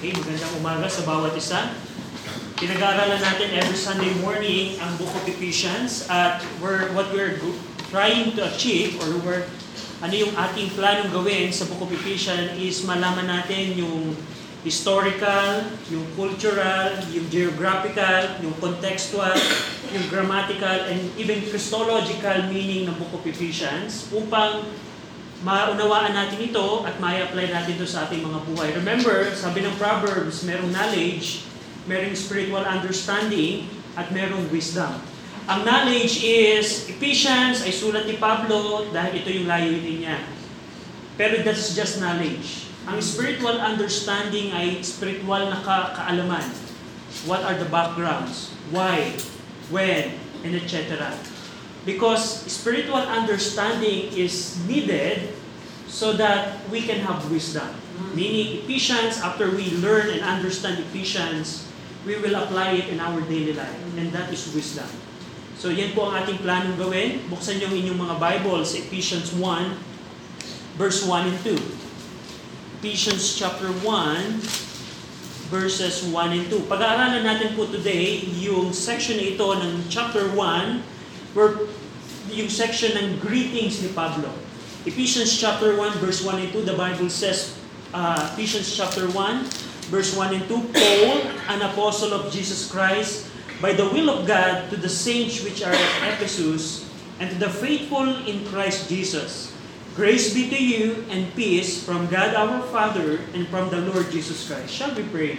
Okay, magandang umaga sa bawat isa. Pinag-aaralan natin every Sunday morning ang Book of Ephesians at what we're trying to achieve or ano yung ating planong gawin sa Book of Ephesians is malaman natin yung historical, yung cultural, yung geographical, yung contextual, yung grammatical, and even Christological meaning ng Book of Ephesians upang maunawaan natin ito at ma-apply natin ito sa ating mga buhay. Remember, sabi ng Proverbs, merong knowledge, merong spiritual understanding, at merong wisdom. Ang knowledge is, Ephesians ay sulat ni Pablo dahil ito yung layunin niya. Pero that's just knowledge. Ang spiritual understanding ay spiritual na kaalaman. What are the backgrounds? Why? When? And etc. Because spiritual understanding is needed so that we can have wisdom. Meaning, Ephesians, after we learn and understand Ephesians, we will apply it in our daily life. And that is wisdom. So, yan po ang ating planong gawin. Buksan niyo ang inyong mga Bible sa Ephesians 1, verse 1 and 2. Ephesians chapter 1, verses 1 and 2. Pag-aaralan natin po today yung section ito ng chapter 1, where yung section ng greetings ni Pablo. Ephesians chapter 1, verse 1 and 2, the Bible says, Ephesians chapter 1, verse 1 and 2, Paul, an apostle of Jesus Christ, by the will of God, to the saints which are at Ephesus, and to the faithful in Christ Jesus. Grace be to you and peace from God our Father and from the Lord Jesus Christ. Shall we pray?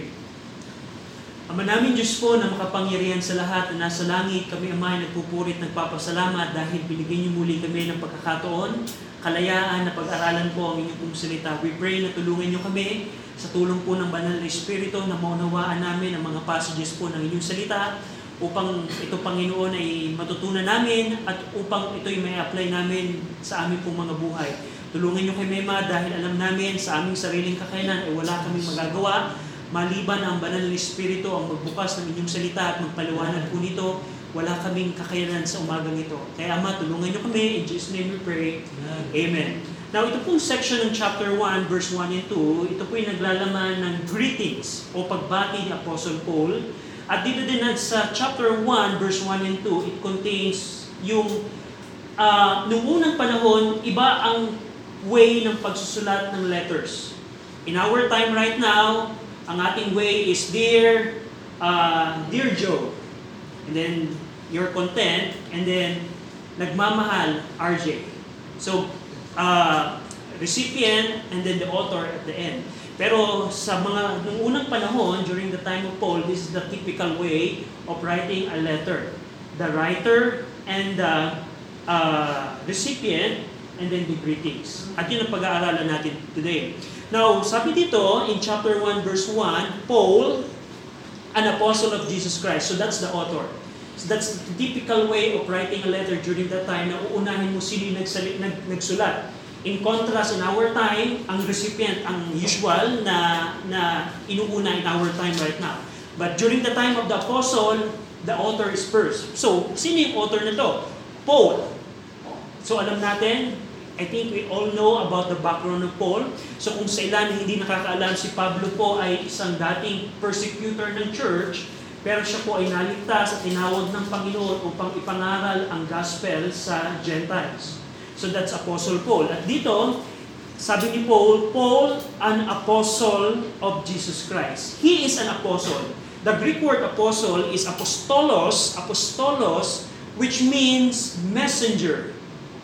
Ama namin Diyos po na makapangyarihan sa lahat na nasa langit, kami Ama nagpupuri at nagpapasalamat dahil binigyan niyo muli kami ng pagkakataon, kalayaan na pag-aralan po ang inyong salita. We pray na tulungan niyo kami sa tulong po ng Banal na Espiritu na maunawaan namin ang mga passages po ng inyong salita upang ito Panginoon ay matutunan namin at upang ito ay may apply namin sa aming pong mga buhay. Tulungan niyo kami Ama dahil alam namin sa aming sariling kakayanan ay wala kaming magagawa maliban ang Banal na Espiritu ang magbukas ng inyong salita at magpaliwanag po nito. Wala kaming kakayanan sa umagang ito. Kaya Ama, tulungan niyo kami. In Jesus' name we pray. Amen. Now, ito pong section ng chapter 1, verse 1 and 2, ito po yung naglalaman ng greetings o pagbati ni Apostle Paul. At dito din sa chapter 1, verse 1 and 2, it contains yung noong unang panahon, iba ang way ng pagsusulat ng letters. In our time right now, ang ating way is dear Joe, and then you're content, and then nagmamahal RJ. So recipient and then the author at the end. Pero sa mga nung unang panahon during the time of Paul, this is the typical way of writing a letter: the writer and the recipient, and then the greetings. At yun ang pag-aaralan natin today. Now, sabi dito, in chapter 1, verse 1, Paul, an apostle of Jesus Christ. So that's the author. So that's the typical way of writing a letter during that time na uunahin mo sino yung nagsulat. In contrast, in our time, ang recipient, ang usual na inuuna in our time right now. But during the time of the apostle, the author is first. So, sino yung author na to? Paul. So, alam natin, I think we all know about the background of Paul. So kung sa ilan hindi nakakaalam, si Pablo po ay isang dating persecutor ng church, pero siya po ay naligtas at tinawag ng Panginoon upang ipangaral ang gospel sa Gentiles. So that's Apostle Paul. At dito, sabi ni Paul, Paul, an apostle of Jesus Christ. He is an apostle. The Greek word apostle is apostolos, which means messenger,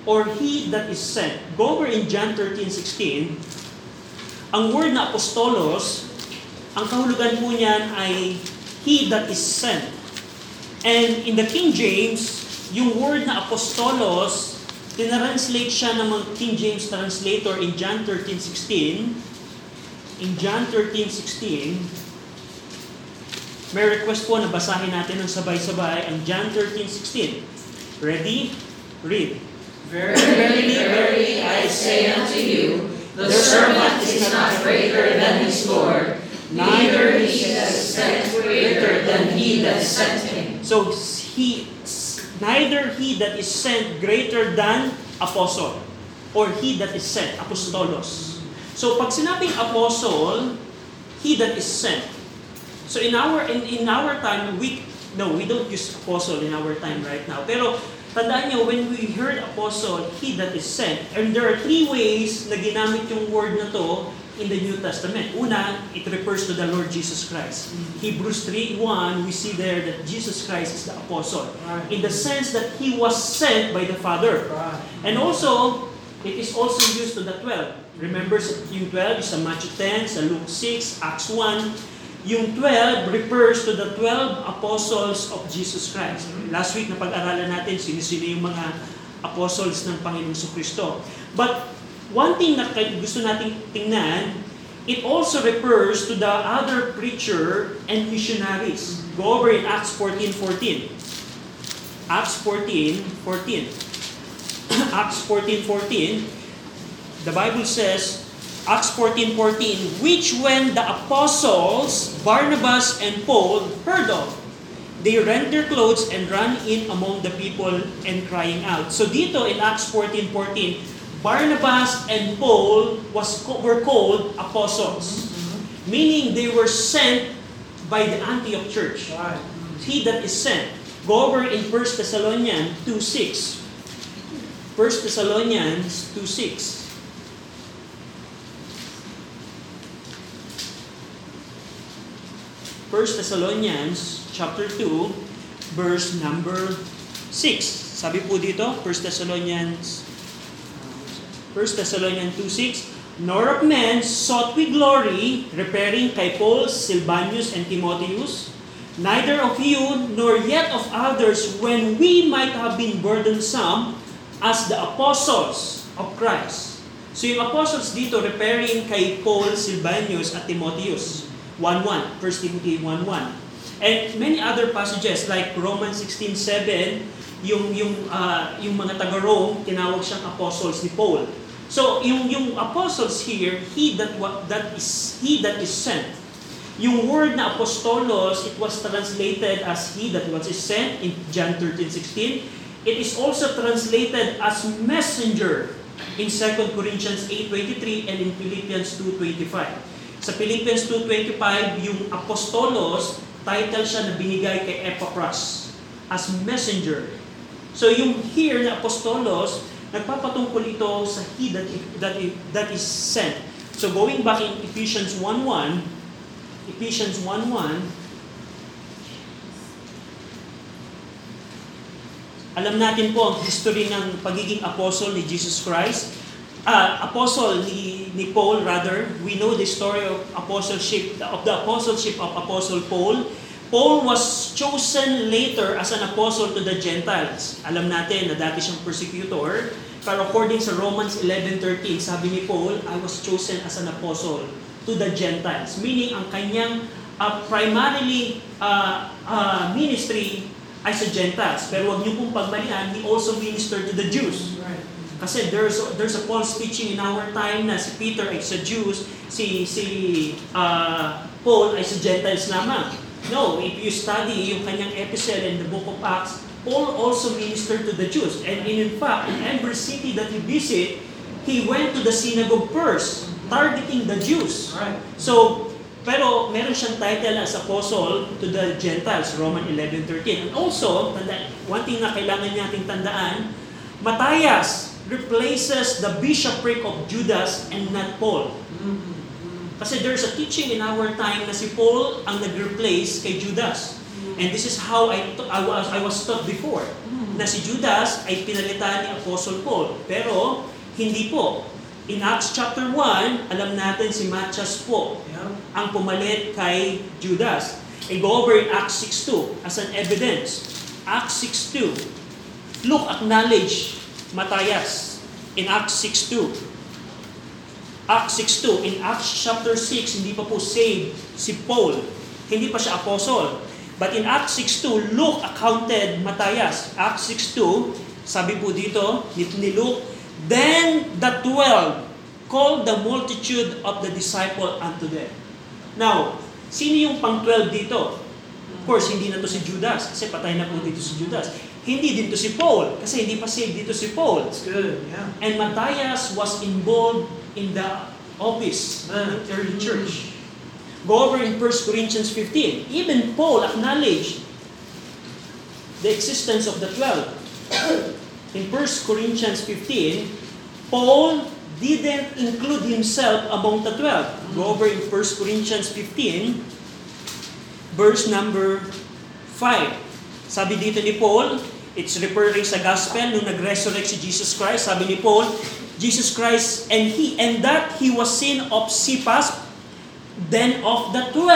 or he that is sent. Go over in John 13:16. Ang word na apostolos, ang kahulugan po niyan ay he that is sent. And in the King James, yung word na apostolos, tinranslate siya ng mga King James translator in John 13:16. In John 13:16, may request po na basahin natin ng sabay-sabay ang John 13:16. Ready? Read. Verily, verily, I say unto you, the servant is not greater than his Lord, neither he that is sent greater than he that sent him. So, neither he that is sent greater than apostle, or he that is sent, apostolos. So, pag sinabing apostle, he that is sent. So in our time, we don't use apostle in our time right now. Pero tandaan nyo, when we heard apostle, he that is sent, and there are three ways na ginamit yung word na to in the New Testament. Una, it refers to the Lord Jesus Christ. Hebrews 3:1, we see there that Jesus Christ is the apostle, in the sense that he was sent by the Father. And also, it is also used to the 12. Remember, yung 12 is sa Matthew 10, sa Luke 6, Acts 1. Yung 12 refers to the 12 apostles of Jesus Christ. Last week na pag-aralan natin sino-sino yung mga apostles ng Panginoong Jesucristo. But one thing na gusto nating tingnan, it also refers to the other preacher and missionaries. Go over in Acts 14:14. Acts 14:14. Acts 14:14. The Bible says, Acts 14:14, which when the apostles Barnabas and Paul heard of, they rent their clothes and ran in among the people and crying out. So dito in Acts 14:14, Barnabas and Paul were called apostles, meaning they were sent by the Antioch church. He that is sent. Go over in 1 Thessalonians 2:6. 1 Thessalonians 2:6. First Thessalonians chapter 2 verse number 6. Sabi po dito, 1 Thessalonians 2:6, nor of men sought we glory, referring kay Paul, Silvanus, and Timotheus, neither of you nor yet of others when we might have been burdensome as the apostles of Christ. So yung apostles dito referring kay Paul, Silvanus, at Timotheus. 1:1, 1 Timothy 1:1. And many other passages like Romans 16:7, yung mga taga-Rome, tinawag siyang apostles ni Paul. So yung apostles here, he that is sent. Yung word na apostolos, it was translated as he that was sent in John 13:16. It is also translated as messenger in 2 Corinthians 8:23 and in Philippians 2:25. Sa Philippians 2:25, yung apostolos, title siya na binigay kay Epaphras as messenger. So yung here na apostolos, nagpapatungkol ito sa he that is sent. So going back in Ephesians 1:1, alam natin po ang history ng pagiging apostle ni Jesus Christ. Apostle ni Paul rather, we know the story of the apostleship of Apostle Paul. Paul was chosen later as an apostle to the Gentiles. Alam natin na dati siyang persecutor, pero according sa Romans 11:13, sabi ni Paul, I was chosen as an apostle to the Gentiles. Meaning ang kanyang primarily ministry ay sa Gentiles. Pero wag niyo pong pagmalian, he also ministered to the Jews. Kasi there's a false teaching in our time na si Peter ay sa Jews, si Paul ay sa Gentiles lamang. No, if you study yung kanyang episode in the Book of Acts, Paul also ministered to the Jews. And in fact, in every city that he visited, he went to the synagogue first, targeting the Jews. So, pero meron siyang title as apostle to the Gentiles, Romans 11:13. And also, one thing na kailangan nating tandaan, Matthias replaces the bishopric of Judas and not Paul. Kasi there's a teaching in our time na si Paul ang nag-replace kay Judas. And this is how I was taught before, na si Judas ay pinalitan ni Apostle Paul. Pero hindi po. In Acts chapter 1, alam natin si Matthias po ang pumalit kay Judas. I go over in Acts 6:2 as an evidence. Acts 6:2. Luke acknowledged Matthias in Acts 6:2. Acts 6:2. In Acts chapter 6, hindi pa po saved si Paul. Hindi pa siya apostle. But in Acts 6:2, Luke accounted Matthias. Acts 6:2, sabi po dito ni Luke, then the 12 called the multitude of the disciple unto them. Now, sino yung pang-12 dito? Of course, hindi na to si Judas. Kasi patay na po dito si Judas. Hindi din to si Paul, kasi hindi pa saved dito si Paul. That's good, yeah. And Matthias was involved in the office of the early church. Go over in 1 Corinthians 15. Even Paul acknowledged the existence of the 12. In 1 Corinthians 15, Paul didn't include himself among the 12. Go over in 1 Corinthians 15, verse number 5. Sabi dito ni Paul, it's referring sa gospel nung nag-resurrect si Jesus Christ. Sabi ni Paul, Jesus Christ and that he was seen of Cephas, then of the 12.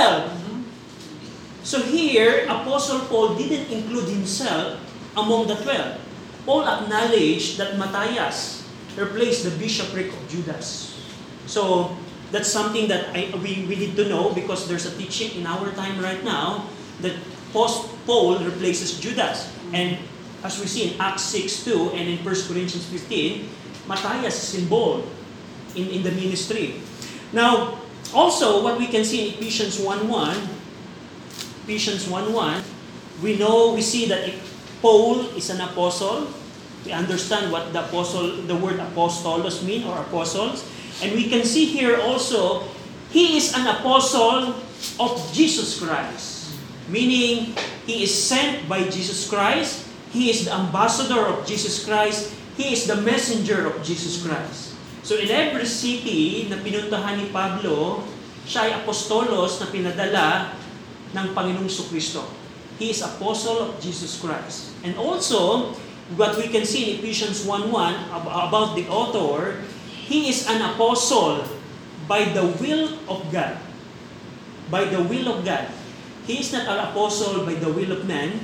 So here, Apostle Paul didn't include himself among the 12. Paul acknowledged that Matthias replaced the bishopric of Judas. So that's something that we need to know, because there's a teaching in our time right now that Paul replaces Judas. And as we see in Acts 6:2 and in 1 Corinthians 15, Matthias is involved in the ministry. Now, also, what we can see in Ephesians 1:1, we see that Paul is an apostle. We understand what the word apostolos mean, or apostles. And we can see here also, he is an apostle of Jesus Christ. Meaning, he is sent by Jesus Christ. He is the ambassador of Jesus Christ. He is the messenger of Jesus Christ. So in every city na pinuntahan ni Pablo, siya ay apostolos na pinadala ng Panginoong Jesucristo. He is apostle of Jesus Christ. And also, what we can see in Ephesians 1:1 about the author, he is an apostle by the will of God. By the will of God. He is not an apostle by the will of man,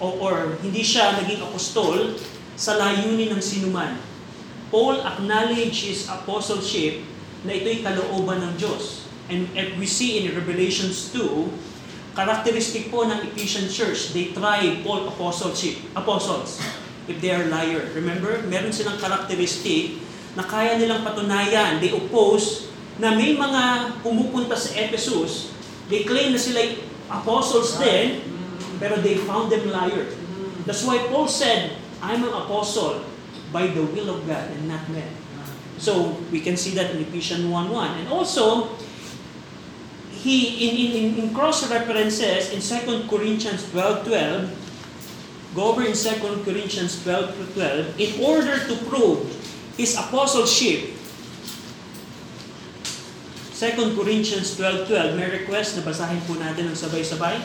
or hindi siya naging apostol sa layunin ng sinuman. Paul acknowledged his apostleship na ito'y kalooban ng Diyos. And we see in Revelations 2, characteristic po ng Ephesian Church, they try Paul apostles, if they are liar. Remember, meron silang characteristic na kaya nilang patunayan. They oppose na may mga pumupunta sa Ephesus, they claim na sila'y apostles din, pero they found them liar. That's why Paul said, I'm an apostle by the will of God and not men. So, we can see that in Ephesians 1:1. And also, he in cross-references in 2 Corinthians 12:12, go over in 2 Corinthians 12:12, in order to prove his apostleship. 2 Corinthians 12:12, may request na basahin po natin ng sabay-sabay.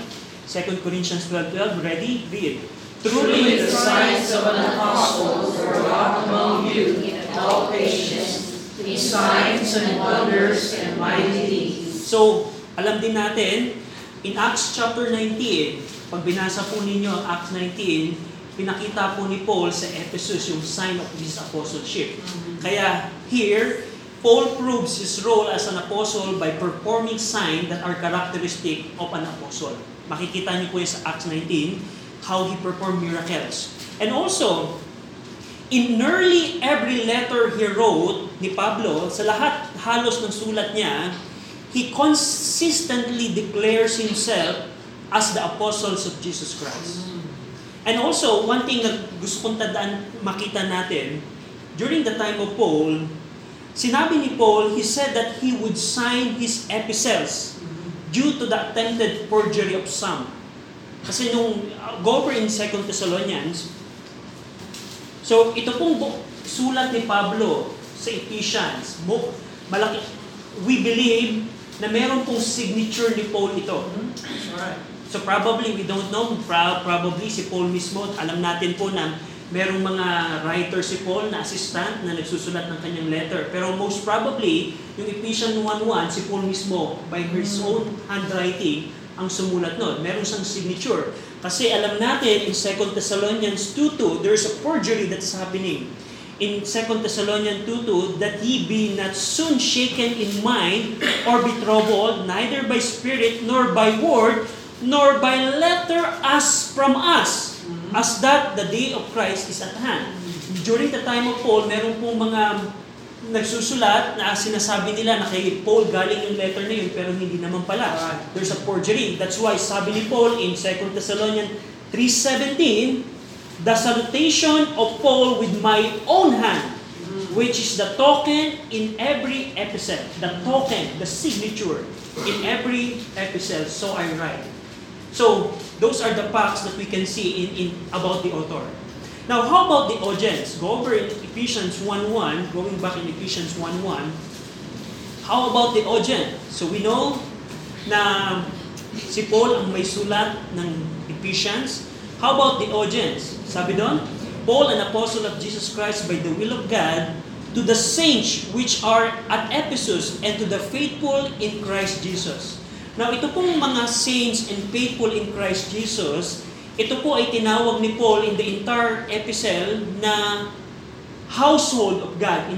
2 Corinthians 12:12, ready? Read. Truly the signs of an apostle were wrought among you in all patience, in signs and wonders and mighty deeds. So, alam din natin, in Acts chapter 19, pag binasa po ninyo ang Acts 19, pinakita po ni Paul sa Ephesus yung sign of his apostleship. Kaya here, Paul proves his role as an apostle by performing signs that are characteristic of an apostle. Makikita niyo po yun sa Acts 19, how he performed miracles. And also, in nearly every letter he wrote ni Pablo, sa lahat halos ng sulat niya, he consistently declares himself as the apostles of Jesus Christ. And also, one thing na gusto kong makita natin, during the time of Paul, sinabi ni Paul, he said that he would sign his epistles due to the attempted forgery of some. Kasi nung, go over in 2 Thessalonians, so ito pong sulat ni Pablo sa Ephesians, malaki, we believe na meron pong signature ni Paul ito. So probably, we don't know, probably si Paul mismo, alam natin po na merong mga writer si Paul na assistant na nagsusulat ng kanyang letter. Pero most probably, yung Ephesians 1:1, si Paul mismo, by his own handwriting, ang sumulat nun. Meron siyang signature. Kasi alam natin, in 2 Thessalonians 2:2, there's a forgery that's happening. In 2 Thessalonians 2:2, that ye be not soon shaken in mind or be troubled, neither by spirit, nor by word, nor by letter as from us, as that the day of Christ is at hand. During the time of Paul, meron pong mga nagsusulat na sinasabi nila na kay Paul galing yung letter na yun, pero hindi naman pala. There's a forgery. That's why sabi ni Paul in 2 Thessalonians 3:17, the salutation of Paul with my own hand. which is the token in every epistle. The token, the signature in every epistle, so I write. So, those are the facts that we can see in about the author. Now, how about the audience? Go over in Ephesians 1:1, going back in Ephesians 1:1. How about the audience? So, we know na si Paul ang may sulat ng Ephesians. How about the audience? Sabi doon, Paul, an apostle of Jesus Christ by the will of God, to the saints which are at Ephesus and to the faithful in Christ Jesus. Now, ito pong mga saints and faithful in Christ Jesus, ito po ay tinawag ni Paul in the entire epistle na household of God in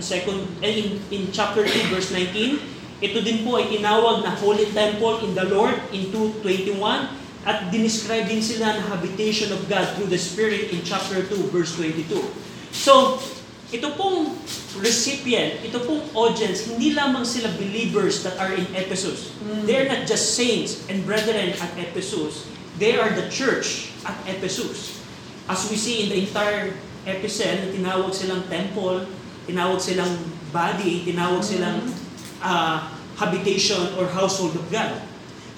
chapter 2 verse 19. Ito din po ay tinawag na holy temple in the Lord in 2:21. At dinescribe din sila na habitation of God through the Spirit in chapter 2, verse 22. So, ito pong recipient, ito pong audience, hindi lamang sila believers that are in Ephesus. They're not just saints and brethren at Ephesus. They are the church at Ephesus. As we see in the entire epistle, tinawag silang temple, tinawag silang body, tinawag silang habitation or household of God.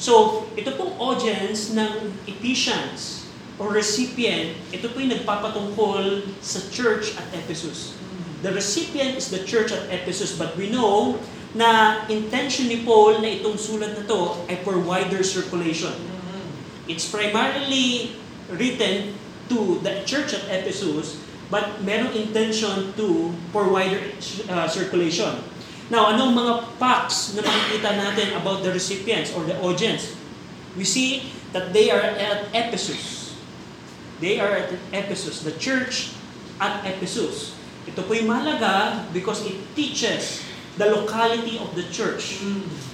So, ito pong audience ng Ephesians or recipient, ito po yung nagpapatungkol sa church at Ephesus. The recipient is the church at Ephesus, but we know na intention ni Paul na itong sulat na to ay for wider circulation. It's primarily written to the church at Ephesus, but merong intention to for wider circulation. Now, anong mga facts na makikita natin about the recipients or the audience? We see that they are at Ephesus. They are at Ephesus, the church at Ephesus. Ito po'y mahalaga because it teaches the locality of the church,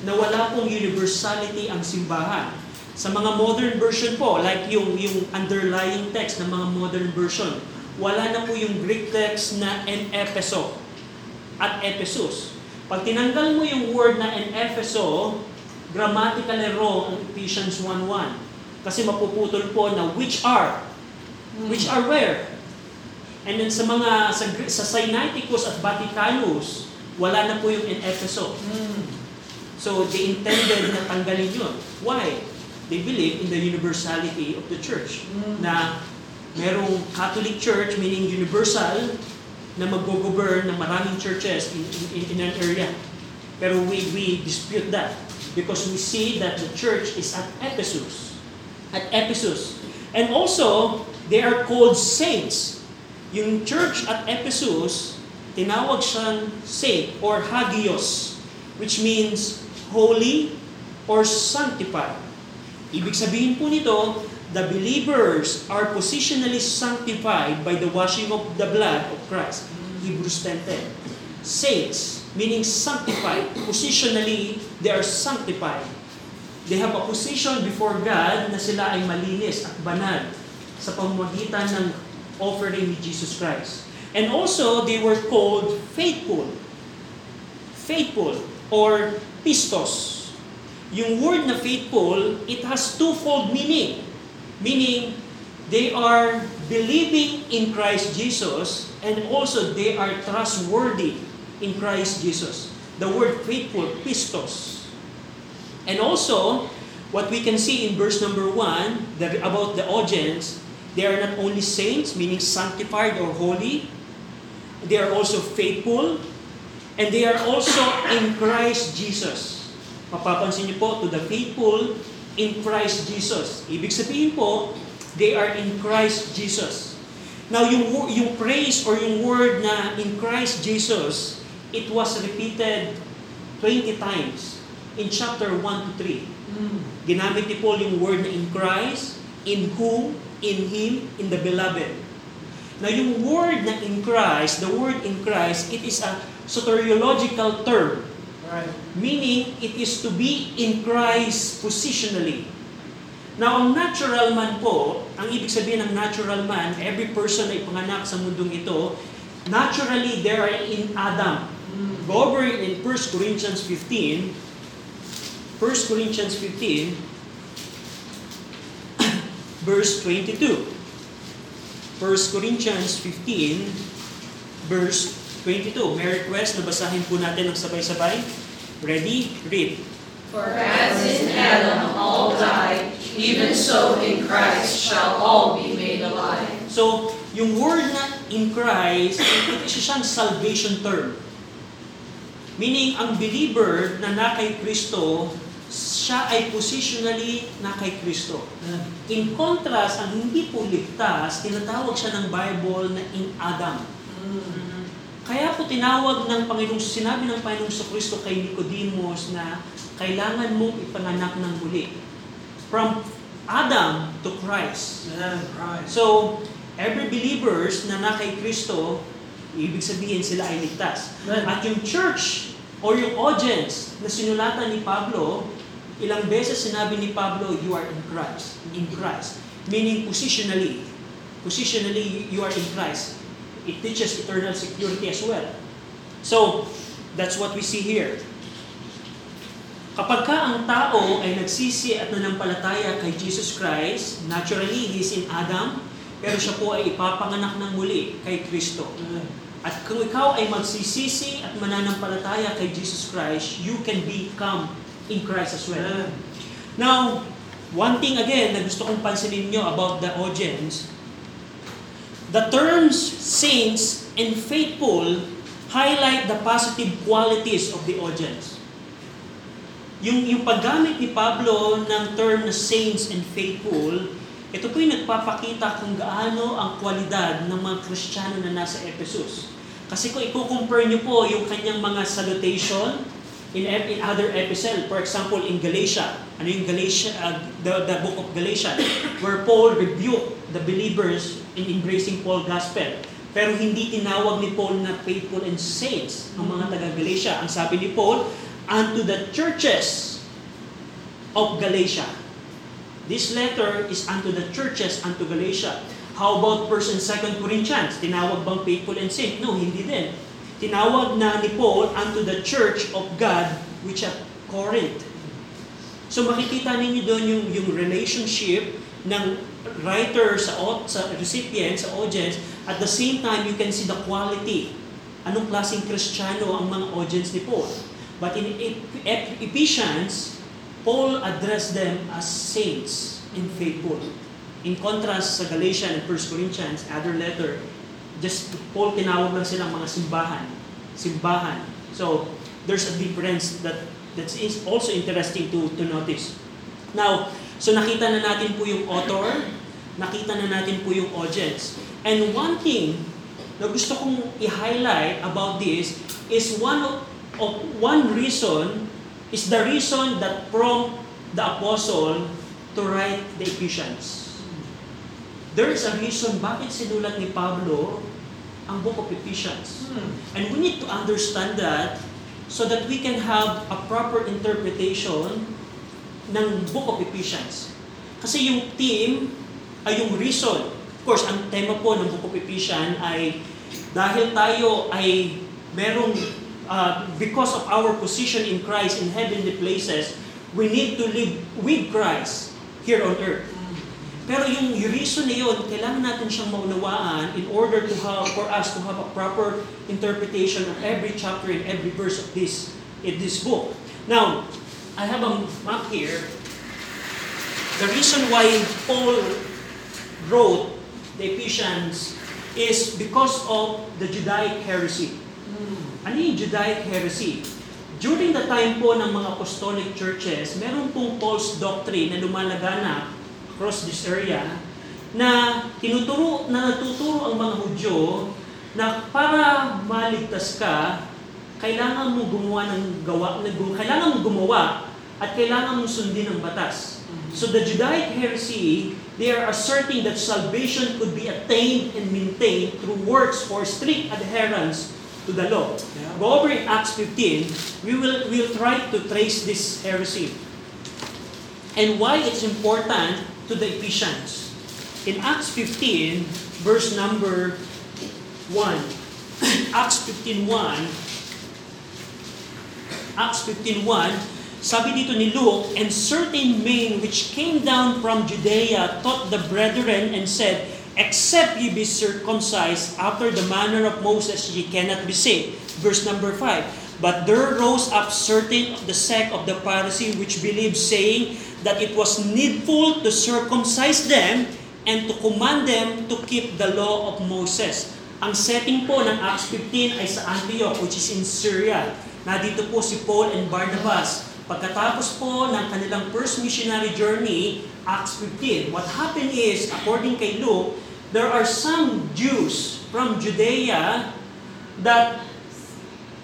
na wala pong universality ang simbahan. Sa mga modern version po, like yung underlying text ng mga modern version, wala na po yung Greek text na en Epheso, at Ephesus. Pag tinanggal mo yung word na en Epheso, grammatically wrong ang Ephesians 1:1. Kasi mapuputol po na which are where? And then sa Sinaiticus at Vaticanus, wala na po yung en Epheso. So they intended na tanggalin yun. Why? They believe in the universality of the church. Na merong Catholic Church, meaning universal, na mag-govern ng maraming churches in an area. Pero we dispute that because we see that the church is at Ephesus. At Ephesus. And also, they are called saints. Yung church at Ephesus, tinawag siyang saint or hagios, which means holy or sanctified. Ibig sabihin po nito, the believers are positionally sanctified by the washing of the blood of Christ. Hebrews 10:10. Saints, meaning sanctified. Positionally, they are sanctified. They have a position before God na sila ay malinis at banal sa pamamagitan ng offering ni Jesus Christ. And also, they were called faithful. Faithful or pistos. Yung word na faithful, it has twofold meaning. Meaning, they are believing in Christ Jesus and also they are trustworthy in Christ Jesus. The word faithful, pistos. And also, what we can see in verse number 1 about the audience, they are not only saints, meaning sanctified or holy, they are also faithful, and they are also in Christ Jesus. Mapapansin niyo po, to the faithful, in Christ Jesus. Ibig sabihin po, they are in Christ Jesus. Now, yung phrase or yung word na in Christ Jesus, it was repeated 20 times in chapter 1 to 3. Ginamit ni Paul yung word na in Christ, in whom, in Him, in the beloved. Now, yung word na in Christ, the word in Christ, it is a soteriological term. Right. Meaning, it is to be in Christ positionally. Now, ang natural man po, ang ibig sabihin ng natural man, every person na ipanganak sa mundong ito, naturally, they are in Adam. Go over in 1 Corinthians 15. 1 Corinthians 15, verse 22. 1 Corinthians 15, verse 22. May request na basahin po natin ng sabay-sabay. Ready? Read. For as in Adam all died, even so in Christ shall all be made alive. So, yung word na in Christ, ito siyang salvation term. Meaning, ang believer na na kay Kristo, siya ay positionally na kay Kristo. In contrast, ang hindi po ligtas, tinatawag siya ng Bible na in Adam. Kaya po tinawag ng Panginoong, sinabi ng Panginoong sa Kristo kay Nicodemus na kailangan mong ipanganak ng muli. From Adam to Christ. So, every believers na na kay Kristo, ibig sabihin sila ay ligtas. At yung church, or yung audience na sinulatan ni Pablo, ilang beses sinabi ni Pablo, you are in Christ. In Christ. Meaning positionally. Positionally, you are in Christ. It teaches eternal security as well. So, that's what we see here. Kapag ka ang tao ay nagsisi at nanampalataya kay Jesus Christ, naturally, he's in Adam, pero siya po ay ipapanganak ng muli kay Kristo. At kung ikaw ay magsisisi at mananampalataya kay Jesus Christ, you can become in Christ as well. Now, one thing again na gusto kong pansinin nyo about the audience, the terms saints and faithful highlight the positive qualities of the audience. Yung paggamit ni Pablo ng term na saints and faithful, ito po yung nagpapakita kung gaano ang kwalidad ng mga Kristiyano na nasa Ephesus. Kasi kung i-compare nyo po yung kanyang mga salutation in other epistle, for example, in Galatia, ano yung Galatia, the Book of Galatians, where Paul rebuked the believers in embracing Paul's gospel. Pero hindi tinawag ni Paul na faithful and saints ang mga taga-Galatia. Ang sabi ni Paul, unto the churches of Galatia. This letter is unto the churches, unto Galatia. How about 1 and 2 Corinthians? Tinawag bang faithful and saint? No, hindi din. Tinawag na ni Paul unto the church of God which at Corinth. So makikita ninyo doon yung relationship ng writer sa recipient, sa audience. At the same time, you can see the quality. Anong klaseng Kristiyano ang mga audience ni Paul? But in Ephesians, Paul addressed them as saints and faithful. In contrast sa Galatians and 1 Corinthians, other letter, just Paul tinawag lang silang mga simbahan. So, there's a difference that is also interesting to notice. Now, so nakita na natin po yung author, nakita na natin po yung audience. And one thing na gusto kong i-highlight about this is one reason is the reason that prompted the apostle to write the Ephesians. There is a reason bakit sinulat ni Pablo ang Book of Ephesians. And we need to understand that so that we can have a proper interpretation ng Book of Ephesians. Kasi yung theme ay yung reason. Of course, ang tema po ng Book of Ephesians ay dahil tayo ay merong because of our position in Christ in heavenly places, we need to live with Christ here on earth. Pero yung reason na yun, kailangan natin siyang maunawaan in order to have, for us to have a proper interpretation of every chapter and every verse of this in this book. Now, I have a map here. The reason why Paul wrote the Ephesians is because of the Judaic heresy. Ano yung Judaic heresy? During the time po ng mga apostolic churches, meron pong false doctrine na lumalaganap across this area na natuturo ang mga Hudyo na para maligtas ka, kailangan mo gumawa at kailangan mo sundin ang batas. So the Judaic heresy, they are asserting that salvation could be attained and maintained through works or strict adherence to the law. Go over in Acts 15, we'll try to trace this heresy and why it's important to the Ephesians. In Acts 15, verse number 1, Acts 15:1, sabi dito ni Luke, and certain men which came down from Judea taught the brethren and said, Except ye be circumcised after the manner of Moses, ye cannot be saved. Verse number 5. But there rose up certain of the sect of the Pharisees which believed, saying that it was needful to circumcise them and to command them to keep the law of Moses. Ang setting po ng Acts 15 ay sa Antioch, which is in Syria. Nandito po si Paul and Barnabas. Pagkatapos po ng kanilang first missionary journey, Acts 15, what happened is, according kay Luke, there are some Jews from Judea that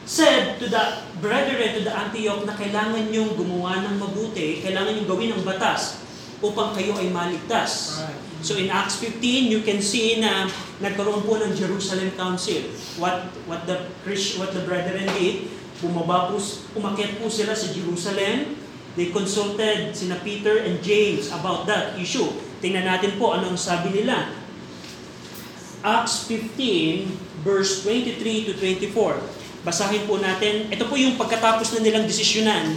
said to the brethren, to the Antioch, na kailangan niyong gumawa ng mabuti, kailangan niyong gawin ng batas upang kayo ay maligtas. Right. So in Acts 15, you can see na nagkaroon po ng Jerusalem Council. What the brethren did, umakyat po sila sa Jerusalem. They consulted sina Peter and James about that issue. Tingnan natin po anong sabi nila. Acts 15, verse 23 to 24. Basahin po natin. Ito po yung pagkatapos na nilang desisyonan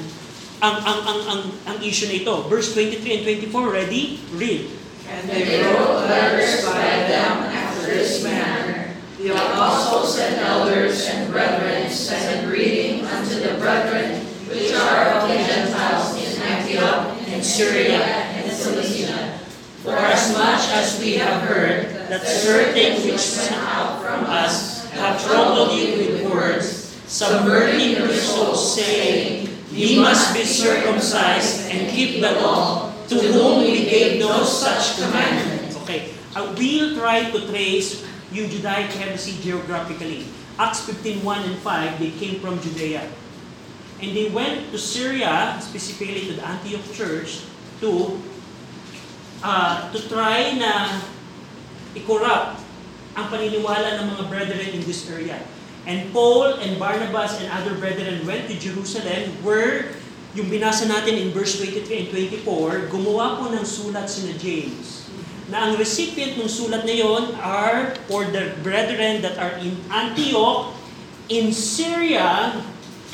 ang issue na ito. Verse 23 and 24, ready? Read. And they wrote letters by them after this manner. The apostles and elders and brethren sent greeting unto the brethren which are of the Gentiles in Antioch and Syria and Cilicia. For as much as we have heard that certain which went out from us have troubled you with words, subverting your souls, saying, Ye must be circumcised and keep the law, to whom we gave no such commandment. Okay, I will try to trace yung Judaic heresy geographically. Acts 15:1 and 5, they came from Judea. And they went to Syria, specifically to the Antioch church, to try na i-corrupt ang paniniwala ng mga brethren in this area. And Paul and Barnabas and other brethren went to Jerusalem, where yung binasa natin in verse 23 and 24, gumawa po ng sulat sina James. Na ang recipient ng sulat na yon are for the brethren that are in Antioch, in Syria,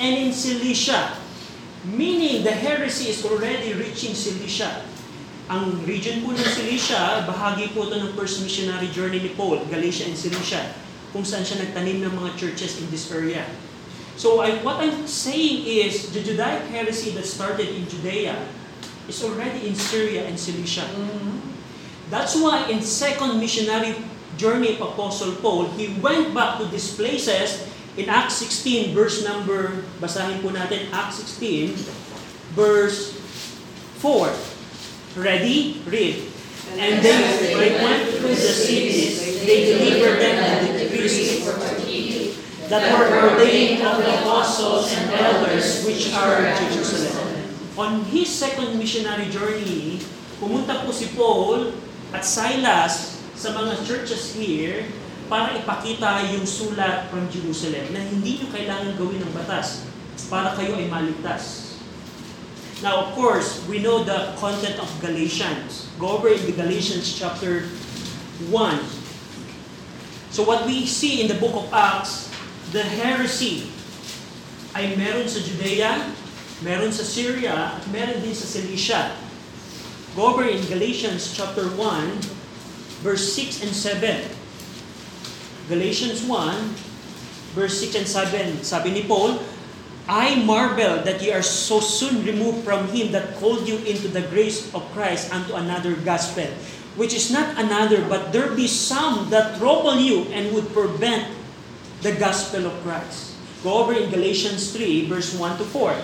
and in Cilicia. Meaning, the heresy is already reaching Cilicia. Ang region po ng Cilicia, bahagi po ito ng first missionary journey ni Paul, Galatia and Cilicia, kung saan siya nagtanim ng mga churches in this area. So what I'm saying is, the Judaic heresy that started in Judea is already in Syria and Cilicia. Mm-hmm. That's why in second missionary journey of Apostle Paul, he went back to these places in Acts 16, Acts 16, verse 4. Ready? Read. And then they went to the cities, they delivered them to the priests, that were ordained of the apostles and elders which are in Jerusalem. On his second missionary journey, pumunta po si Paul at Silas sa mga churches here para ipakita yung sulat from Jerusalem na hindi nyo kailangan gawin ng batas para kayo ay maligtas. Now, of course, we know the content of Galatians. Go over in the Galatians chapter 1. So what we see in the book of Acts, the heresy ay meron sa Judea, meron sa Syria, at meron din sa Cilicia. Go over in Galatians chapter 1, verse 6 and 7. Galatians 1, verse 6 and 7. Sabi ni Paul, I marvel that ye are so soon removed from him that called you into the grace of Christ unto another gospel, which is not another, but there be some that trouble you and would prevent the gospel of Christ. Go over in Galatians 3, verse 1 to 4.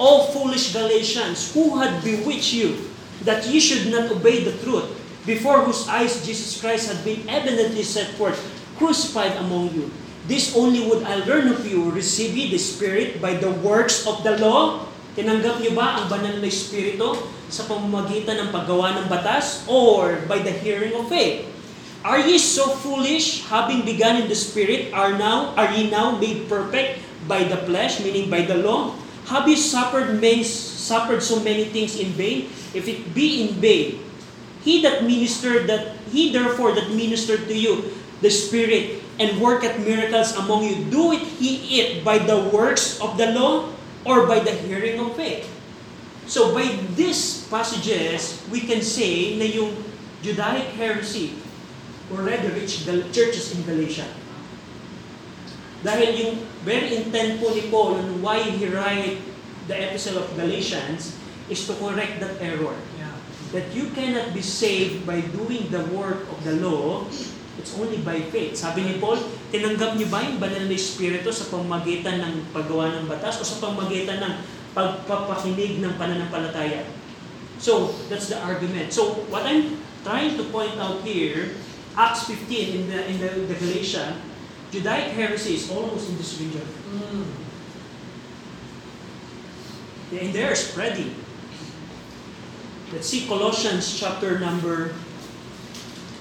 O foolish Galatians, who had bewitched you, that ye should not obey the truth, before whose eyes Jesus Christ had been evidently set forth, crucified among you. This only would I learn of you, receive ye the Spirit by the works of the law? Tinanggap niyo ba ang banal na Espiritu sa pamamagitan ng paggawa ng batas or by the hearing of faith? Are ye so foolish, having begun in the Spirit, are ye now made perfect by the flesh, meaning by the law? Have ye suffered so many things in vain? If it be in vain, he therefore that ministered to you the Spirit and worketh miracles among you, doeth he it by the works of the law or by the hearing of faith? So by these passages, we can say na yung Judaic heresy already reached the churches in Galatia. Dahil yung very intent po ni Paul on why he write the epistle of Galatians is to correct that error. Yeah. That you cannot be saved by doing the work of the law, it's only by faith. Sabi ni Paul, tinanggap niyo ba yung banal na Espiritu sa pamamagitan ng paggawa ng batas o sa pamamagitan ng pagpapakinig ng pananampalataya? So, that's the argument. So, what I'm trying to point out here, Acts 15 in the Galatia, Judaic heresy is almost in this region. Mm. And they're spreading. Let's see Colossians chapter number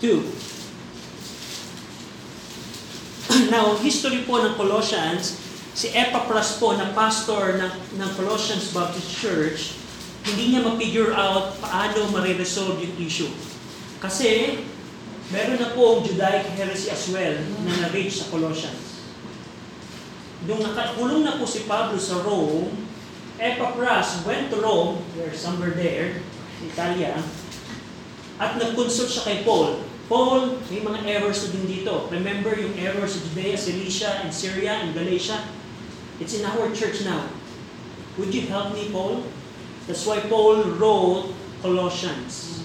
2. Now, history po ng Colossians, si Epaphras po na pastor ng Colossians Baptist Church, hindi niya ma-figure out paano ma-resolve yung issue. Kasi, meron na po ang Judaic heresy as well na na-reach sa Colossians. Nung nakakulong na po si Pablo sa Rome, Epaphras went to Rome, there's somewhere there, Italia, at nag-consult siya kay Paul. Paul, may mga errors na din dito. Remember yung errors sa Judea, Cilicia, and Syria, and Galatia? It's in our church now. Would you help me, Paul? That's why Paul wrote Colossians.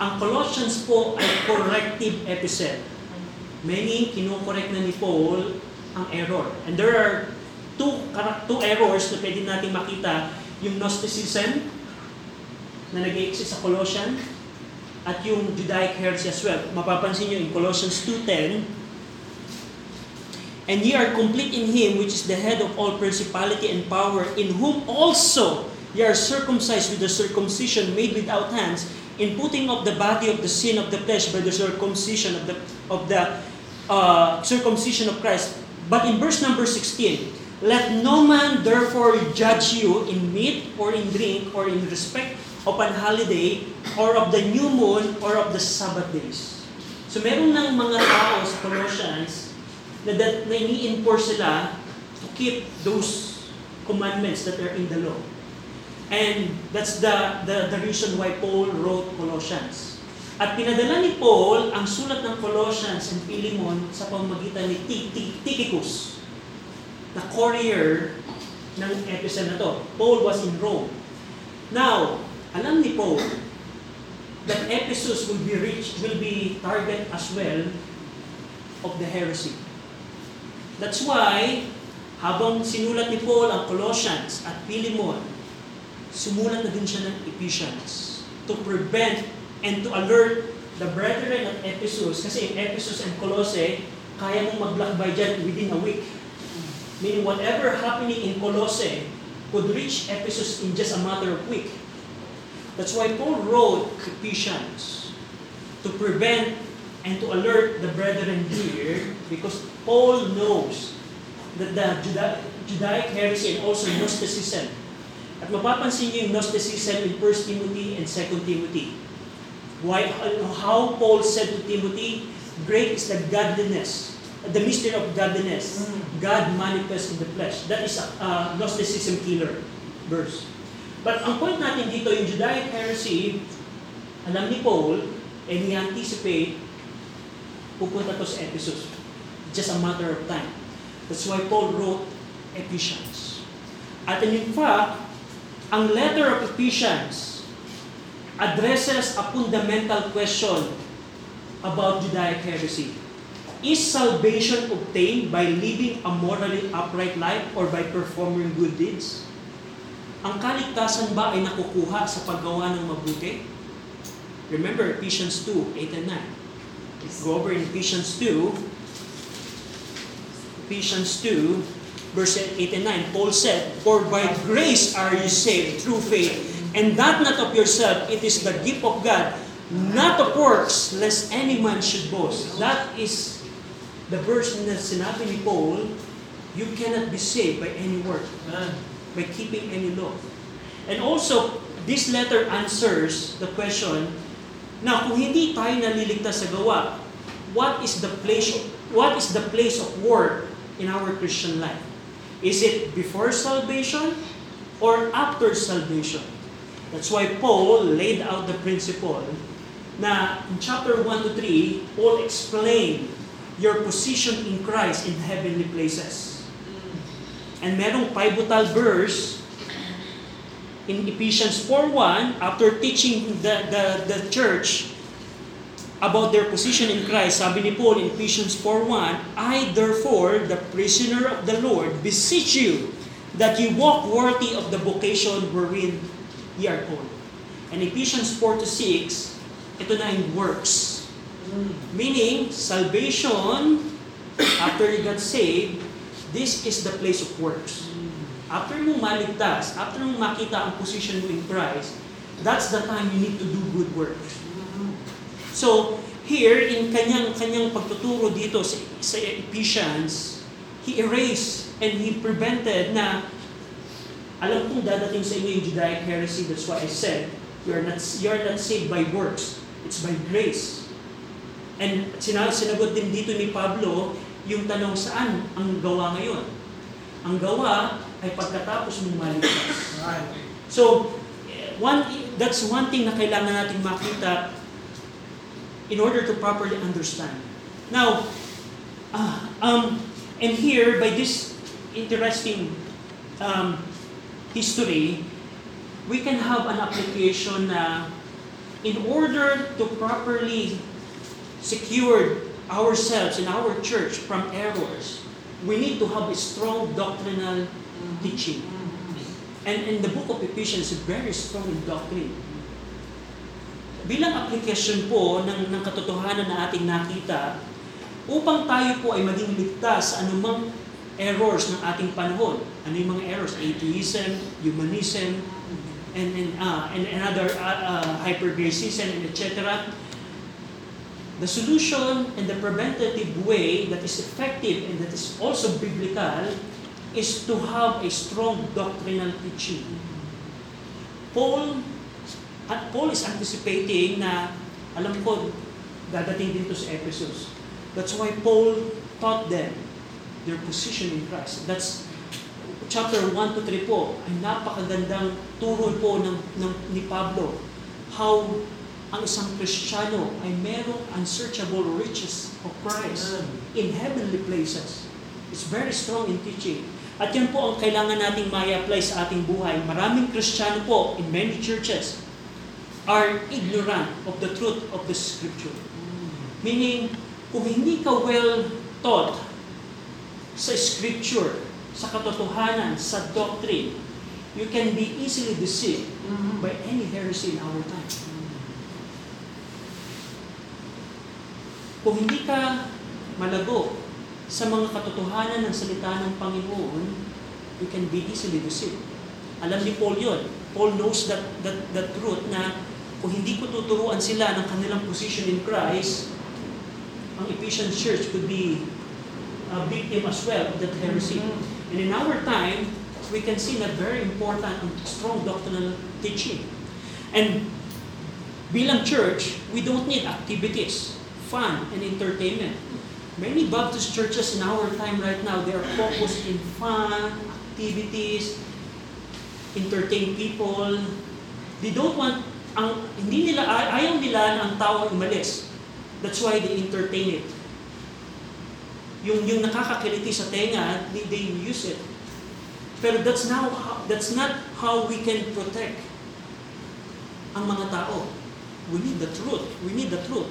Ang Colossians po ay corrective epistle. Many kinokorrect na ni Paul ang error. And there are two errors na pwede natin makita. Yung Gnosticism na nag-exist sa Colossians at yung Judaic heresy as well. Mapapansin nyo in Colossians 2:10, "And ye are complete in Him which is the head of all principality and power, in whom also ye are circumcised with the circumcision made without hands, in putting off the body of the sin of the flesh by the circumcision of the circumcision of Christ." But in verse number 16, "Let no man therefore judge you in meat or in drink or in respect of an holiday or of the new moon or of the Sabbath days." So meron ng mga tao sa Colossians na ini-enforce sila to keep those commandments that are in the law. And that's the reason why Paul wrote Colossians. At pinadala ni Paul ang sulat ng Colossians and Philemon sa pamamagitan ni Tychicus, na courier ng epistle na to. Paul was in Rome. Now, alam ni Paul that Ephesus will be target as well of the heresy. That's why, habang sinulat ni Paul ang Colossians at Philemon, sumulat na din siya ng Ephesians to prevent and to alert the brethren at Ephesus, kasi in Ephesus and Colossae, kaya mong maglakbay dyan within a week. Meaning whatever happening in Colossae could reach Ephesus in just a matter of week. That's why Paul wrote Ephesians to prevent and to alert the brethren here, because Paul knows that the Judaic heresy and also Gnosticism. At mapapansin niyo yung Gnosticism in 1 Timothy and 2 Timothy. How Paul said to Timothy, "Great is the godliness, the mystery of godliness, God manifest in the flesh." That is a Gnosticism killer verse. But ang point natin dito, yung Judaic heresy, alam ni Paul, and he anticipate, pupunta to sa Ephesus. Just a matter of time. That's why Paul wrote Ephesians. At in fact, ang letter of Ephesians addresses a fundamental question about Judaic heresy. Is salvation obtained by living a morally upright life or by performing good deeds? Ang kaligtasan ba ay nakukuha sa paggawa ng mabuti? Remember Ephesians 2:8-9. Let's go over in Ephesians 2. Verse 8 and 9, Paul said, "For by grace are you saved through faith, and that not of yourself, it is the gift of God, not of works, lest any man should boast." That is the verse na sinabi ni Paul, you cannot be saved by any work, by keeping any law. And also, this letter answers the question, na kung hindi tayo naliligtas sa gawa, what is the place of work in our Christian life? Is it before salvation or after salvation? That's why Paul laid out the principle na in chapter 1 to 3, Paul explained your position in Christ in heavenly places. And merong pivotal verse in Ephesians 4:1, after teaching the church about their position in Christ, sabi ni Paul in Ephesians 4:1, I therefore, the prisoner of the Lord, beseech you that you walk worthy of the vocation wherein ye are called. And Ephesians 4:6, ito na yung works. Meaning, salvation, after you got saved, this is the place of works. After mong maligtas, after mong makita ang position mo in Christ, that's the time you need to do good works. So, here, in kanyang pagtuturo dito sa Ephesians, he erased and he prevented na, alam kong dadating sa inyo yung Judaic heresy, that's what I said, you are not saved by works, it's by grace. And sinagot din dito ni Pablo yung tanong saan ang gawa ngayon. Ang gawa ay pagkatapos ng maligtas. So, that's one thing na kailangan natin makita in order to properly understand. Now, and here, by this interesting history, we can have an application na in order to properly secure ourselves and our church from errors, we need to have a strong doctrinal teaching. And the book of Ephesians is very strong in doctrine. Bilang application po ng katotohanan na ating nakita, upang tayo po ay maging ligtas sa anumang errors ng ating panahon. Ano yung mga errors? Atheism, humanism, and another hyper-gracism, and etc. The solution and the preventative way that is effective and that is also biblical is to have a strong doctrinal teaching. Paul is anticipating na, alam ko, dadating dito sa Ephesus. That's why Paul taught them their position in Christ. That's chapter 1 to 3 po, ay napakagandang turo po ni Pablo. How ang isang Kristiyano ay merong unsearchable riches of Christ in heavenly places. It's very strong in teaching. At yan po ang kailangan nating ma-apply sa ating buhay. Maraming Kristiyano po in many churches are ignorant of the truth of the Scripture. Meaning, kung hindi ka well taught sa Scripture, sa katotohanan, sa doctrine, you can be easily deceived by any heresy in our time. Kung hindi ka malago sa mga katotohanan ng salita ng Panginoon, you can be easily deceived. Alam ni Paul yun. Paul knows that truth na kung hindi ko tuturuan sila ng kanilang position in Christ, ang Ephesian church could be a victim as well of that heresy. And in our time, we can see na very important and strong doctrinal teaching. And bilang church, we don't need activities, fun, and entertainment. Many Baptist churches in our time right now, they are focused in fun, activities, entertain people. They don't want, ayaw nila ang tao umalis. That's why they entertain it. Yung nakakakiliti sa tenga, they use it. Pero that's not how we can protect ang mga tao. We need the truth. We need the truth.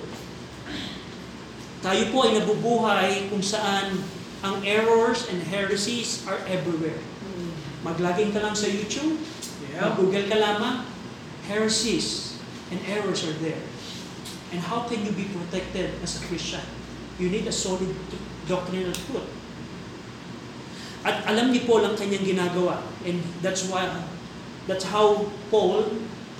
Tayo po ay nabubuhay kung saan ang errors and heresies are everywhere. Maglagin ka lang sa YouTube, mag-Google ka lamang, heresies and errors are there. And how can you be protected as a Christian? You need a solid doctrinal truth. At alam ni Paul ang kanyang ginagawa. And that's how Paul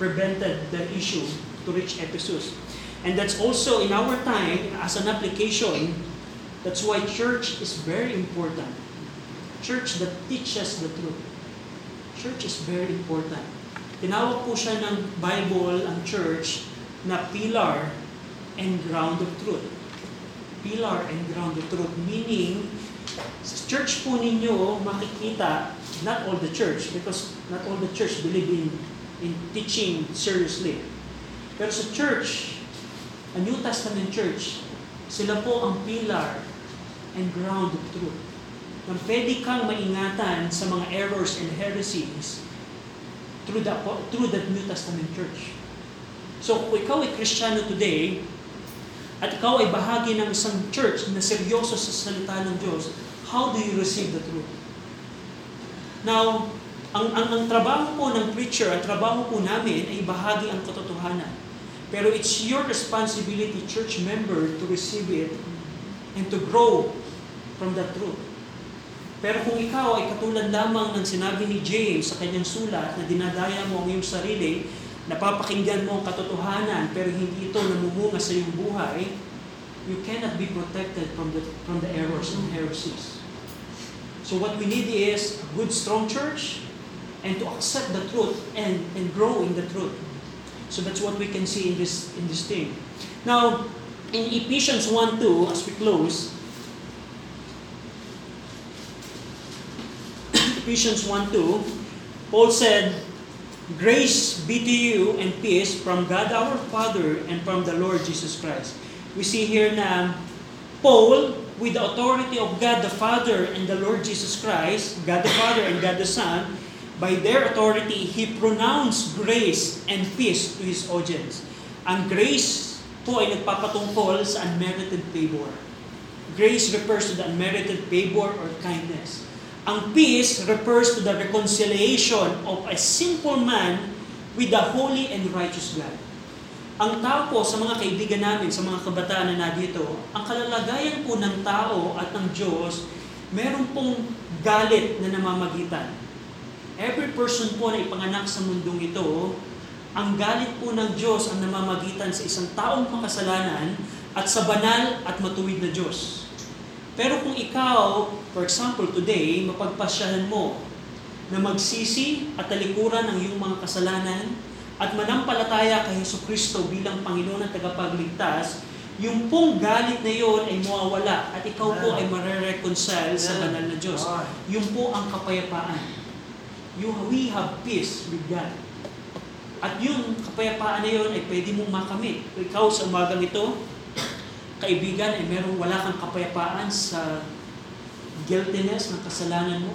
prevented the issue to reach Ephesus. And that's also in our time, as an application, that's why church is very important. Church that teaches the truth. Church is very important. Tinawag po siya ng Bible ang church na pillar and ground of truth. Pillar and ground of truth. Meaning, sa church po ninyo makikita, not all the church, because not all the church believe in teaching seriously. Pero sa church, the New Testament church, sila po ang pillar and ground of truth. Na pwede kang maingatan sa mga errors and heresies through the New Testament church. So kung ikaw ay Kristiyano today, at ikaw ay bahagi ng isang church na seryoso sa salita ng Diyos, how do you receive the truth? Now, ang trabaho po ng preacher, ang trabaho po namin ay bahagi ang katotohanan. Pero it's your responsibility, church member, to receive it and to grow from that truth. Pero kung ikaw ay katulad lamang ng sinabi ni James sa kanyang sulat na dinadaya mo ang iyong sarili, napapakinggan mo ang katotohanan pero hindi ito namumunga sa iyong buhay, you cannot be protected from the errors and heresies. So what we need is a good strong church and to accept the truth and grow in the truth. So that's what we can see in this thing. Now, in Ephesians 1:2, as we close, Ephesians 1:2, Paul said, "Grace be to you and peace from God our Father and from the Lord Jesus Christ." We see here na Paul, with the authority of God the Father and the Lord Jesus Christ, God the Father and God the Son, by their authority, he pronounced grace and peace to his audience. Ang grace po ay nagpapatungkol sa unmerited favor. Grace refers to the unmerited favor or kindness. Ang peace refers to the reconciliation of a sinful man with the holy and righteous God. Ang tao po sa mga kaibigan namin, sa mga kabataan na dito, ang kalalagayan po ng tao at ng Diyos, meron pong galit na namamagitan. Every person po na ipanganak sa mundong ito, ang galit po ng Diyos ang namamagitan sa isang taong makasalanan at sa banal at matuwid na Diyos. Pero kung ikaw, for example, today, mapagpasyahan mo na magsisi at talikuran ang iyong mga kasalanan at manampalataya kay Jesucristo bilang Panginoon at tagapagligtas, yung pong galit na yon ay mawawala at ikaw po ay marereconcile sa banal na Diyos. Yun po ang kapayapaan. We have peace with God. At yung kapayapaan na yon ay pwede mong makamit. Ikaw sa umagang ito, kaibigan, ay wala kang kapayapaan sa guiltiness ng kasalanan mo,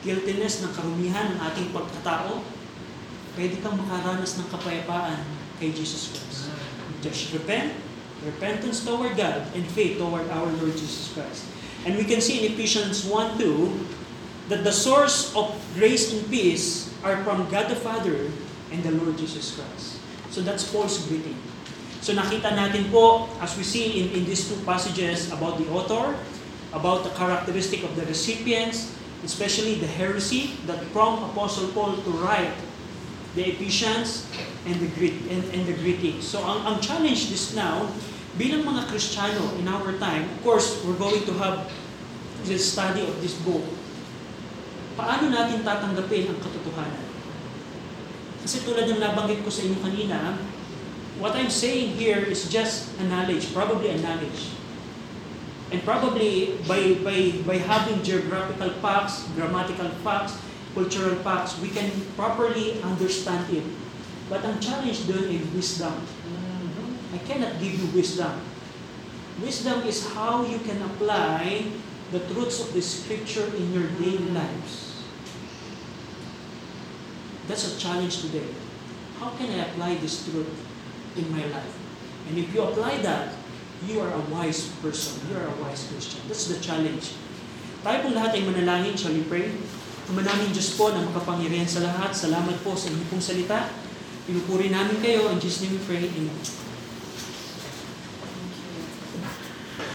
guiltiness ng karumihan ng ating pagkatao, pwede kang makaranas ng kapayapaan kay Jesus Christ. Just repentance toward God, and faith toward our Lord Jesus Christ. And we can see in Ephesians 1:2 that the source of grace and peace are from God the Father and the Lord Jesus Christ. So that's Paul's greeting. So nakita natin po, as we see in these two passages about the author, about the characteristic of the recipients, especially the heresy that prompted Apostle Paul to write the Ephesians and the greeting. So ang challenge this now, bilang mga Kristiyano in our time, of course, we're going to have the study of this book. Paano natin tatanggapin ang katotohanan? Kasi tulad ng nabanggit ko sa inyo kanina, what I'm saying here is just a knowledge. And probably by having geographical facts, grammatical facts, cultural facts, we can properly understand it. But ang challenge doon is wisdom. I cannot give you wisdom. Wisdom is how you can apply the truths of the Scripture in your daily lives. That's a challenge today. How can I apply this truth in my life? And if you apply that, you are a wise person. You are a wise Christian. That's the challenge. Tayo pong lahat ay manalangin. Shall we pray? Manalangin Diyos po na makapangyarihan sa lahat. Salamat po sa inyong pong salita. Pinupuri namin kayo. In Jesus' name we pray. Amen.